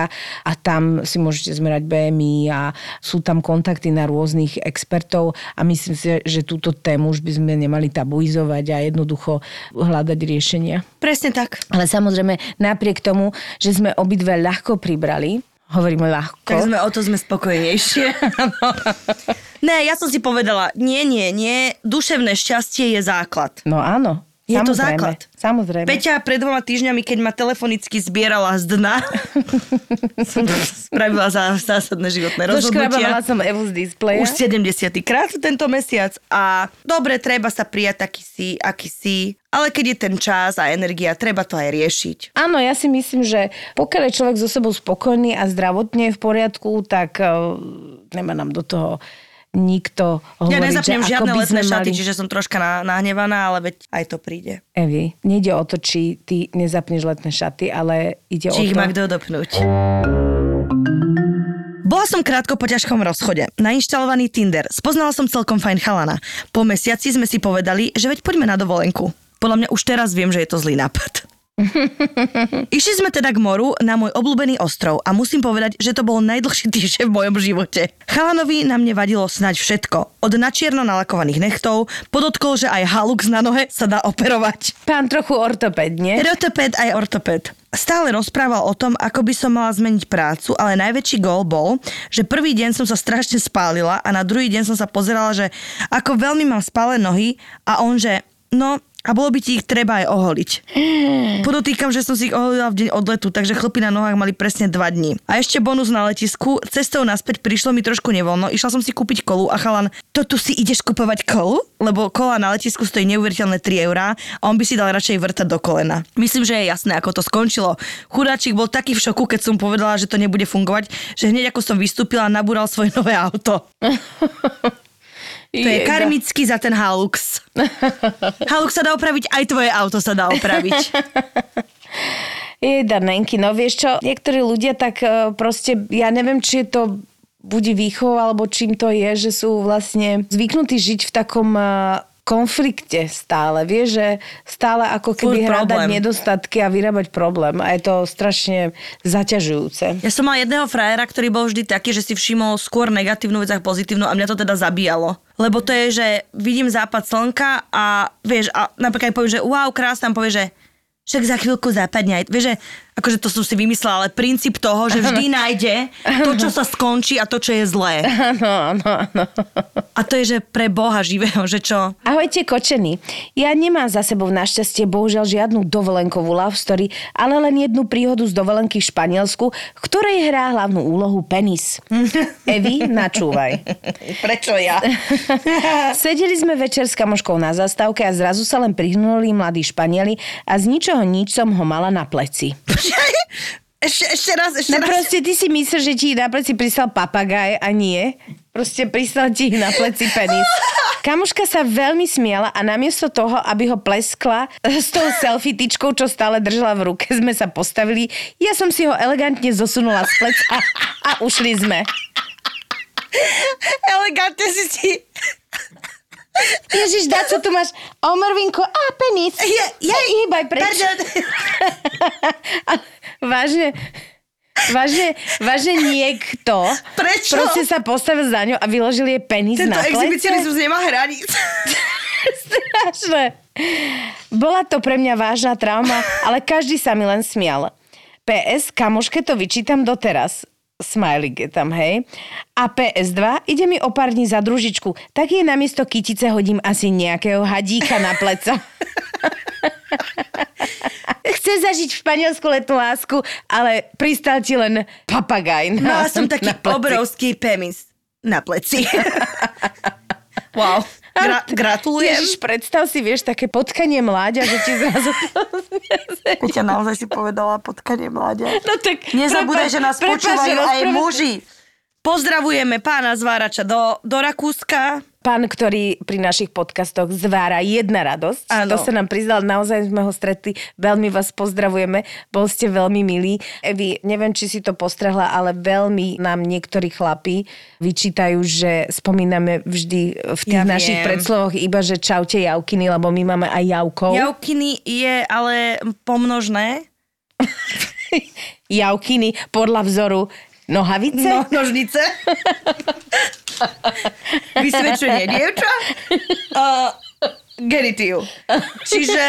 a tam si môžete zmerať BMI a sú tam kontakty na rôznych expertov a myslím si, že túto tému už by sme nemali tabuizovať a jednoducho hľadať riešenia. Presne tak. Ale samozrejme, napriek tomu, že sme obidve ľahko pribrali, hovoríme ľahko. Tak sme, o to sme spokojnejšie. Ne, ja som si povedala, nie, duševné šťastie je základ. No áno. Je samozrejme, to základ. Samozrejme. Peťa pred 2 týždňami, keď ma telefonicky zbierala z dna, som spravila zásadné životné rozhodnutia. Doškrabovala som Evu z displeja. Už 70. krát tento mesiac a dobre, treba sa prijať taký si, aký si. Ale keď je ten čas a energia, treba to aj riešiť. Áno, ja si myslím, že pokiaľ je človek so sebou spokojný a zdravotne je v poriadku, tak nemá nám do toho nikto hovorí, ja nezapnem žiadne letné šaty, čiže som troška nahnevaná, ale veď aj to príde. Evi, nejde o to, či ty nezapneš letné šaty, ale ide či o to, či ich má kto dopnúť. Bola som krátko po ťažkom rozchode. Nainštalovaný Tinder. Spoznala som celkom fajn chalana. Po mesiaci sme si povedali, že veď poďme na dovolenku. Podľa mňa už teraz viem, že je to zlý nápad. Išli sme teda k moru na môj obľúbený ostrov a musím povedať, že to bol najdlhší týždeň v mojom živote. Chalanovi na mne vadilo snáď všetko. Od načierno nalakovaných nechtov, podotkol, že aj halux na nohe sa dá operovať. Pán trochu ortopéd, nie? Rotopéd aj ortopéd. Stále rozprával o tom, ako by som mala zmeniť prácu, ale najväčší gól bol, že prvý deň som sa strašne spálila a na druhý deň som sa pozerala, že ako veľmi mám spálené nohy a on, že no... A bolo by ti ich treba aj oholiť. Podotýkam, že som si ich oholila v deň odletu, takže chlpy na nohách mali presne 2 dní. A ešte bonus na letisku, cestou naspäť prišlo mi trošku nevoľno, išla som si kúpiť kolu a chalan, to tu si ideš kupovať kolu? Lebo kola na letisku stojí neuveriteľné 3 eurá a on by si dal radšej vrtať do kolena. Myslím, že je jasné, ako to skončilo. Chudáčik bol taký v šoku, keď som povedala, že to nebude fungovať, že hneď ako som vystúpila, nabúral svoje nové auto. To je karmicky za ten halux. Halux sa dá opraviť, aj tvoje auto sa dá opraviť. Jeda, Nenky, no vieš čo, niektorí ľudia tak proste, ja neviem, či je to buď výchova, alebo čím to je, že sú vlastne zvyknutí žiť v takom konflikte stále. Vieš, že stále ako keby hľadať nedostatky a vyrábať problém. A je to strašne zaťažujúce. Ja som mala jedného frajera, ktorý bol vždy taký, že si všimol skôr negatívnu vec a pozitívnu a mňa to teda zabíjalo. Lebo to je, že vidím západ slnka a vieš, a napríklad poviem, že wow, krásne, povie, že však za chvíľku západne aj. Vieš, že akože to som si vymyslela, ale princíp toho, že vždy nájde to, čo sa skončí a to, čo je zlé. Áno. A to je, že pre Boha živého, že čo? Ahojte, kočení. Ja nemám za sebou našťastie bohužiaľ žiadnu dovolenkovú love story, ale len jednu príhodu z dovolenky v Španielsku, ktorej hrá hlavnú úlohu penis. Evi, načúvaj. Prečo ja? Sedeli sme večer s kamoškou na zastávke a zrazu sa len prihnuli mladí Španieli a z ničoho nič som ho mala na pleci. Ešte raz. No proste ty si myslíš, že ti na pleci pristal papagaj a nie. Proste pristal ti na pleci penis. Kamoška sa veľmi smiala a namiesto toho, aby ho pleskla s tou selfie tyčkou, čo stále držala v ruke, sme sa postavili. Ja som si ho elegantne zosunula z plec a ušli sme. Elegantne si... Ježiš, dá, čo tu máš? Omrvinko, a penis. Ja hýbaj preč. Vážne niekto. Prečo? Proste sa postavil za ňou a vyložil jej penis na plece. Tento exhibicionizmus nemá hranic. Strašné. Bola to pre mňa vážna trauma, ale každý sa mi len smial. PS, kamoške to vyčítam doteraz. Smajlik je tam, hej. A PS2, ide mi o pár dní za družičku, tak jej namiesto kytice hodím asi nejakého hadíka na pleco. Chce zažiť v Španielsku letnú lásku, ale pristal ti len papagaj. Mala som taký obrovský penis na pleci. Wow. Gratulujem. Ježiš, predstav si, vieš, také potkanie mláďa, že ti zrazu... Peťa, naozaj si povedala potkanie mláďa. No tak... Nezabúdaj, že nás počúvajú aj muži. Pozdravujeme pána Zvárača do Rakúska. Pán, ktorý pri našich podcastoch zvára jedna radosť. Ano. To sa nám priznal, naozaj sme ho stretli. Veľmi vás pozdravujeme, bol ste veľmi milí. Evi, neviem, či si to postrehla, ale veľmi nám niektorí chlapi vyčítajú, že spomíname vždy v tých našich predslovoch iba, že čaute javkiny, lebo my máme aj javkov. Javkiny je ale pomnožné. Javkiny podľa vzoru nohavice? Nožnice. Vysvedčenie dievča. Get it you. Čiže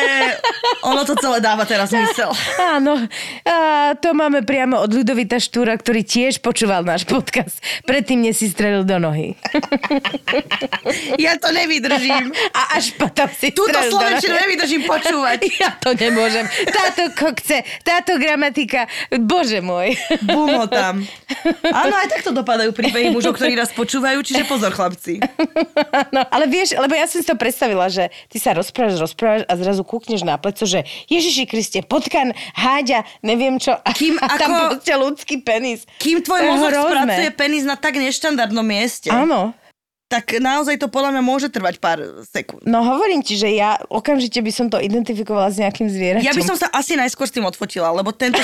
ono to celé dáva teraz mysel. Áno. To máme priamo od Ľudovita Štúra, ktorý tiež počúval náš podcast. Predtým mne si strelil do nohy. Ja to nevydržím. A až potom si strelil do nohy. Túto slovenčinu nevydržím počúvať. Ja to nemôžem. Táto kokce, táto gramatika. Bože môj. Bumo tam. Áno, aj takto dopadajú príbehy mužov, ktorí nás počúvajú. Čiže pozor, chlapci. No, ale vieš, lebo ja som si to predstavila, že ty sa rozprávaš a zrazu kúkneš na pleco, že Ježiši Kriste, potkan, háďa, neviem čo, a tam proste ľudský penis. Kým tvoj mozog spracuje penis na tak neštandardnom mieste. Áno. Tak naozaj to podľa mňa môže trvať pár sekúnd. No hovorím ti, že ja okamžite by som to identifikovala s nejakým zvieraťom. Ja by som sa asi najskôr s tým odfotila, lebo tento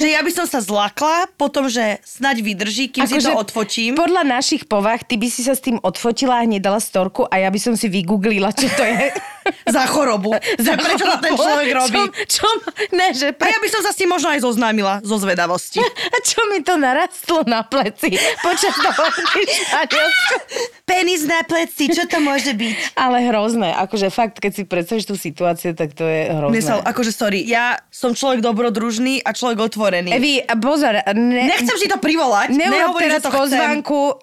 že ja by som sa zlakla, potom, že snaď vydrží, kým si to odfotím. Podľa našich povah, ty by si sa s tým odfotila a nedala storku a ja by som si vygooglila, čo to je. Za chorobu. Za prečo to ten človek robí. A ja by som sa s tým možno aj zoznámila zo zvedavosti. A čo mi to narastlo na pleci počas toho. Penis na pleci, čo to môže byť? Ale hrozné, akože fakt, keď si predstavíš tú situáciu, tak to je hrozné. Akože sorry, ja som človek dobrodružný a človek otvorený. Evi, pozor. Nechcem si to privolať. Neurob teraz pozvánku.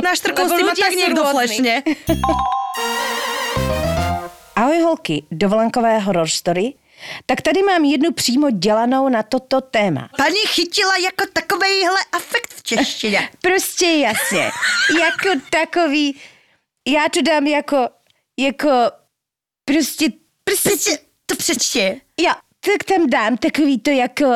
Naštrkol si ma tak niekto flešne. Ahoj holky, dovolenkové horror story. Tak tady mám jednu přímo dělanou na toto téma. Pani chytila jako takovejhle afekt v češtině. Prostě jasně. Jako takový, já to dám jako prostě to přečtě. Jo, tak tam dám takový to jako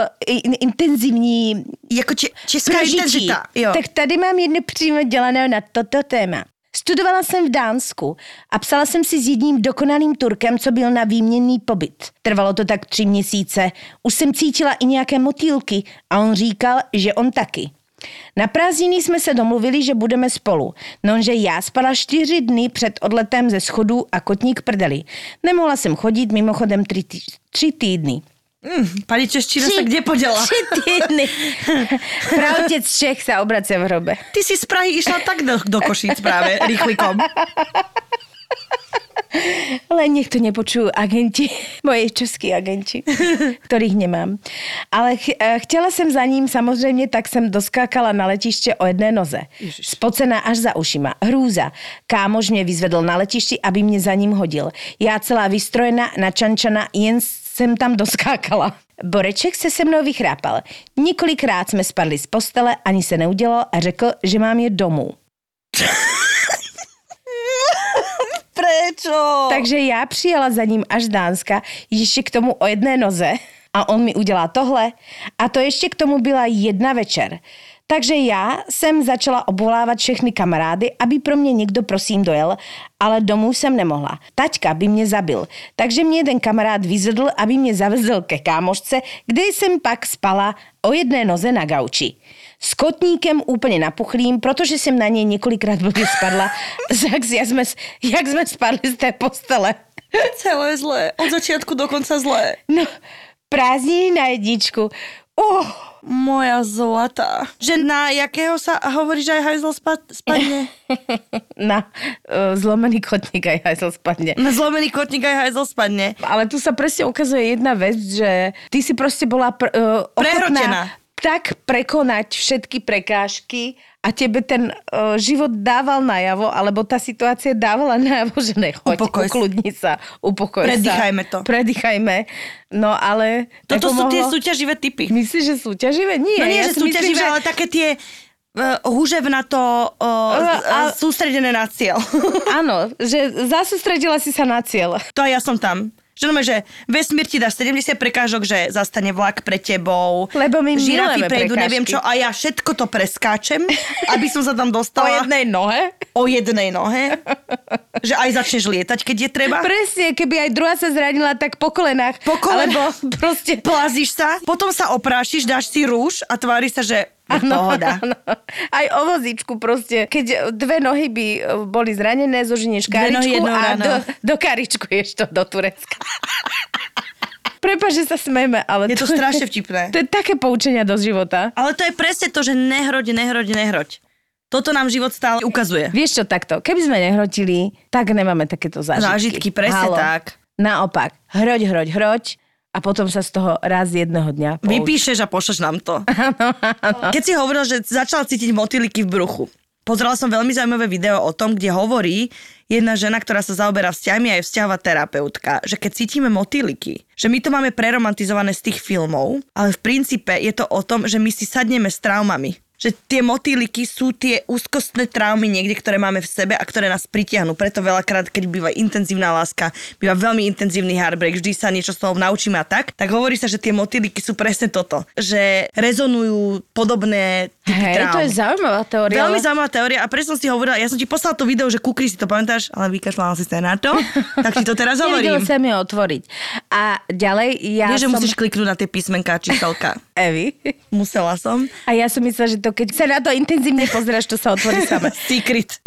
intenzivní, jako česká intenzita. Tak tady mám jednu přímo dělanou na toto téma. Studovala jsem v Dánsku a psala jsem si s jedním dokonalým Turkem, co byl na výměnný pobyt. Trvalo to tak 3 měsíce. Už jsem cítila i nějaké motýlky a on říkal, že on taky. Na prázdniny jsme se domluvili, že budeme spolu. Nože já spala 4 dny před odletem ze schodů a kotník prdeli. Nemohla jsem chodit, mimochodem 3 týdny. Pani čeština sa kde podela? 3 týdny. Pravdec Čech sa obracia v hrobe. Ty si z Prahy išla tak do Košíc práve, rýchlikom. Len nech to nepočujú agenti, moje českí agenti, ktorých nemám. Ale chtěla jsem za ním samozřejmě, tak jsem doskákala na letiště o jedné noze. Spocená až za ušima. Hrůza. Kámoš mě vyzvedl na letišti, aby mě za ním hodil. Já celá vystrojená, načančaná, jen jsem tam doskákala. Boreček se se mnou vychrápal. Několikrát jsme spadli z postele, ani se neudělal a řekl, že mám je domů. Prečo? Takže já přijela za ním až z Dánska, ještě k tomu o jedné noze a on mi udělá tohle. A to ještě k tomu byla jedna večer. Takže já jsem začala obvolávat všechny kamarády, aby pro mě někdo prosím dojel, ale domů jsem nemohla. Taťka by mě zabil, takže mě jeden kamarád vyzvedl, aby mě zavezl ke kámošce, kde jsem pak spala o jedné noze na gauči. S kotníkem úplně napuchlým, protože jsem na něj několikrát blbě spadla, jak jsme spadli z té postele. Celé zlé, od začátku do konca zlé. No, prázdniny na jedničku. Moja zlatá. Že na jakého sa hovorí, že aj hajzel spadne? Na zlomený kotník aj hajzel spadne. Na zlomený kotník aj hajzel spadne. Ale tu sa presne ukazuje jedna vec, že ty si proste bola ochotná tak prekonať všetky prekážky a tebe ten život dával najavo, alebo tá situácia dávala najavo, že nechoď, ukludni sa, upokoj sa. Predýchajme to. Predýchajme. No ale... Toto sú tie súťaživé typy. Myslíš, že súťaživé? Nie. No nie, ja že súťaživé, ale také tie... húževnato sústredené na cieľ. Áno, že zasústredila si sa na cieľ. To aj ja som tam. Že vesmír ti dá 70 prekážok, že zastane vlak pre tebou. Lebo my žirafy prejdú, neviem čo. A ja všetko to preskáčem, aby som sa tam dostala. O jednej nohe? O jednej nohe. Že aj začneš lietať, keď je treba. Presne, keby aj druhá sa zranila, tak po kolenách. Po kolenách. Alebo proste plazíš sa. Potom sa oprášiš, dáš si rúž a tváriš sa, že... Áno, áno. Aj o vozíčku proste. Keď dve nohy by boli zranené, zožinieš karičku a do karičku ješ to do Turecka. Prepáč, že sa smejeme, ale... Je to strašne vtipné. To je také poučenia do života. Ale to je presne to, že nehroď. Toto nám život stále ukazuje. Vieš čo, takto. Keby sme nehrodili, tak nemáme takéto zážitky. Zážitky, presne tak. Naopak. Hroď. A potom sa z toho raz jedného dňa vypíšeš a pošleš nám to. Áno. Keď si hovoril, že začala cítiť motýliky v bruchu. Pozerala som veľmi zaujímavé video o tom, kde hovorí jedna žena, ktorá sa zaoberá vzťahmi a je vzťahová terapeutka, že keď cítime motýliky, že my to máme preromantizované z tých filmov, ale v princípe je to o tom, že my si sadneme s traumami. Že tie motýliky sú tie úzkostné traumy niekde, ktoré máme v sebe a ktoré nás pritiahnu. Preto veľakrát, keď býva intenzívna láska, býva veľmi intenzívny heartbreak, vždy sa niečo z toho naučíme a tak hovorí sa, že tie motýliky sú presne toto. Že rezonujú podobné typy traum. To je zaujímavá teória. Veľmi zaujímavá teória a presne som si hovorila, ja som ti poslala to video, že kúkri si to, pamätáš, ale vykašľala si sa na to, tak ti to teraz hovorím. Nevedela som je otvoriť. A ďalej vieš, že musíš kliknúť na tie písmenká číselka. Evi. Musela som. A ja som myslela, že keď sa na to intenzívne pozráš, to sa otvorí sama. Secret.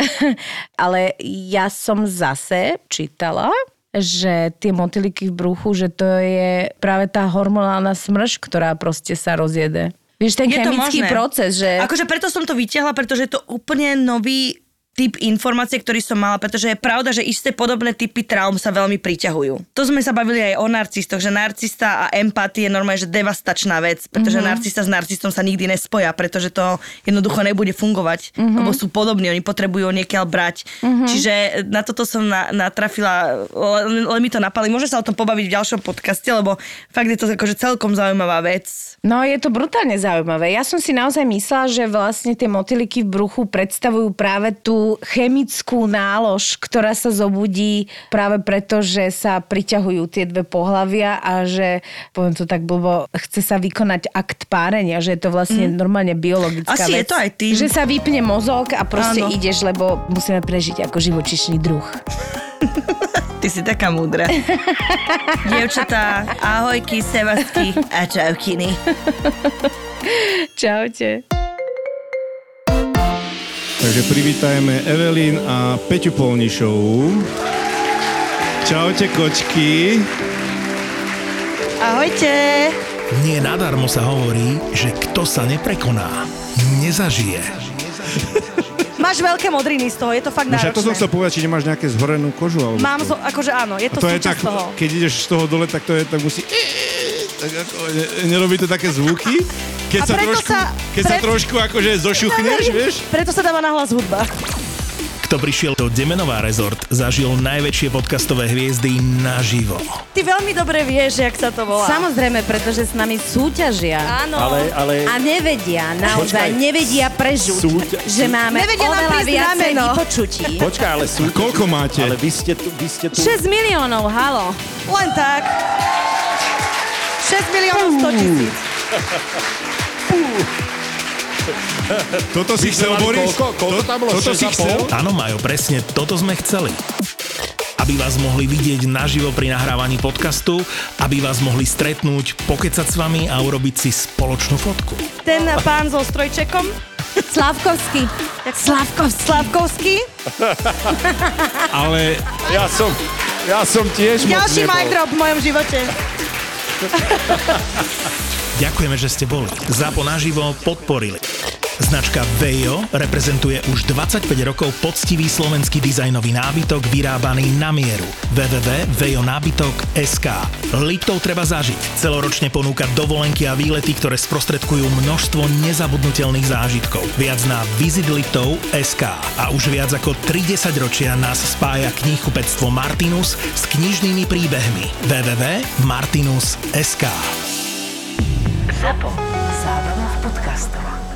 Ale ja som zase čítala, že tie motýliky v bruchu, že to je práve tá hormonálna smrš, ktorá proste sa rozjede. Vieš, ten chemický proces, že... Akože preto som to vytiahla, pretože je to úplne nový typ informácie, ktorý som mala, pretože je pravda, že isté podobné typy traum sa veľmi priťahujú. To sme sa bavili aj o narcistoch, že narcista a empatia je normálne, že devastačná vec, pretože narcista s narcistom sa nikdy nespoja, pretože to jednoducho nebude fungovať, lebo sú podobní, oni potrebujú niekiaľ brať. Čiže na toto som natrafila, len mi to napali. Môže sa o tom pobaviť v ďalšom podcaste, lebo fakt je to akože celkom zaujímavá vec. No je to brutálne zaujímavé. Ja som si naozaj myslela, že vlastne tie motýliky v bruchu predstavujú práve tú chemickú nálož, ktorá sa zobudí práve preto, že sa priťahujú tie dve pohlavia a že, poviem to tak blbo, chce sa vykonať akt párenia, že je to vlastne normálne biologická asi vec. Asi je to aj tým. Že sa vypne mozog a proste ideš, lebo musíme prežiť ako živočíšny druh. Ty si taká múdra. Dievčatá, ahojky, sevasky a čaukiny. Čaute. Takže privítajme Evelyn a Peťu Polnišovú. Čaute, kočky. Ahojte. Nie nadarmo sa hovorí, že kto sa neprekoná, nezažije. Máš veľké modriny z toho, je to fakt náročné. Až to som chcel povedať, či nemáš nejaké zhorenú kožu? Alebo mám, akože áno, je to súčasť toho. Keď ideš z toho dole, tak to je, tak musí... Nerobí to také zvuky? Keď sa trošku akože zošuchneš, vieš? Preto sa dáva nahlas hudba. Kto prišiel do Demenová Resort, zažil najväčšie podcastové hviezdy naživo. Ty veľmi dobre vieš, jak sa to volá. Samozrejme, pretože s nami súťažia. Áno. Ale... A nevedia, naozaj nevedia prežuť, že máme oveľa viacej vypočutí. Počkaj, ale koľko máte? Ale vy ste tu... 6 miliónov, halo. Len tak. 6 100 000. Toto si chcel, Boris? Koľko tam bolo? Toto si chcel? Áno, Majo, presne, toto sme chceli. Aby vás mohli vidieť naživo pri nahrávaní podcastu, aby vás mohli stretnúť, pokecať s vami a urobiť si spoločnú fotku. Ten pán so strojčekom? Slavkovský. Ale... Ja som tiež... Ďalší mic drop v mojom živote. Ďakujeme, že ste boli. ZAPO naživo podporili. Značka Vejo reprezentuje už 25 rokov poctivý slovenský dizajnový nábytok vyrábaný na mieru. www.vejonábytok.sk Liptov treba zažiť. Celoročne ponúka dovolenky a výlety, ktoré sprostredkujú množstvo nezabudnutelných zážitkov. Viac na visitliptov.sk. A už viac ako 30 ročia nás spája knihkupectvo Martinus s knižnými príbehmi. www.martinus.sk ZAPO. Zábrná v podcastovách.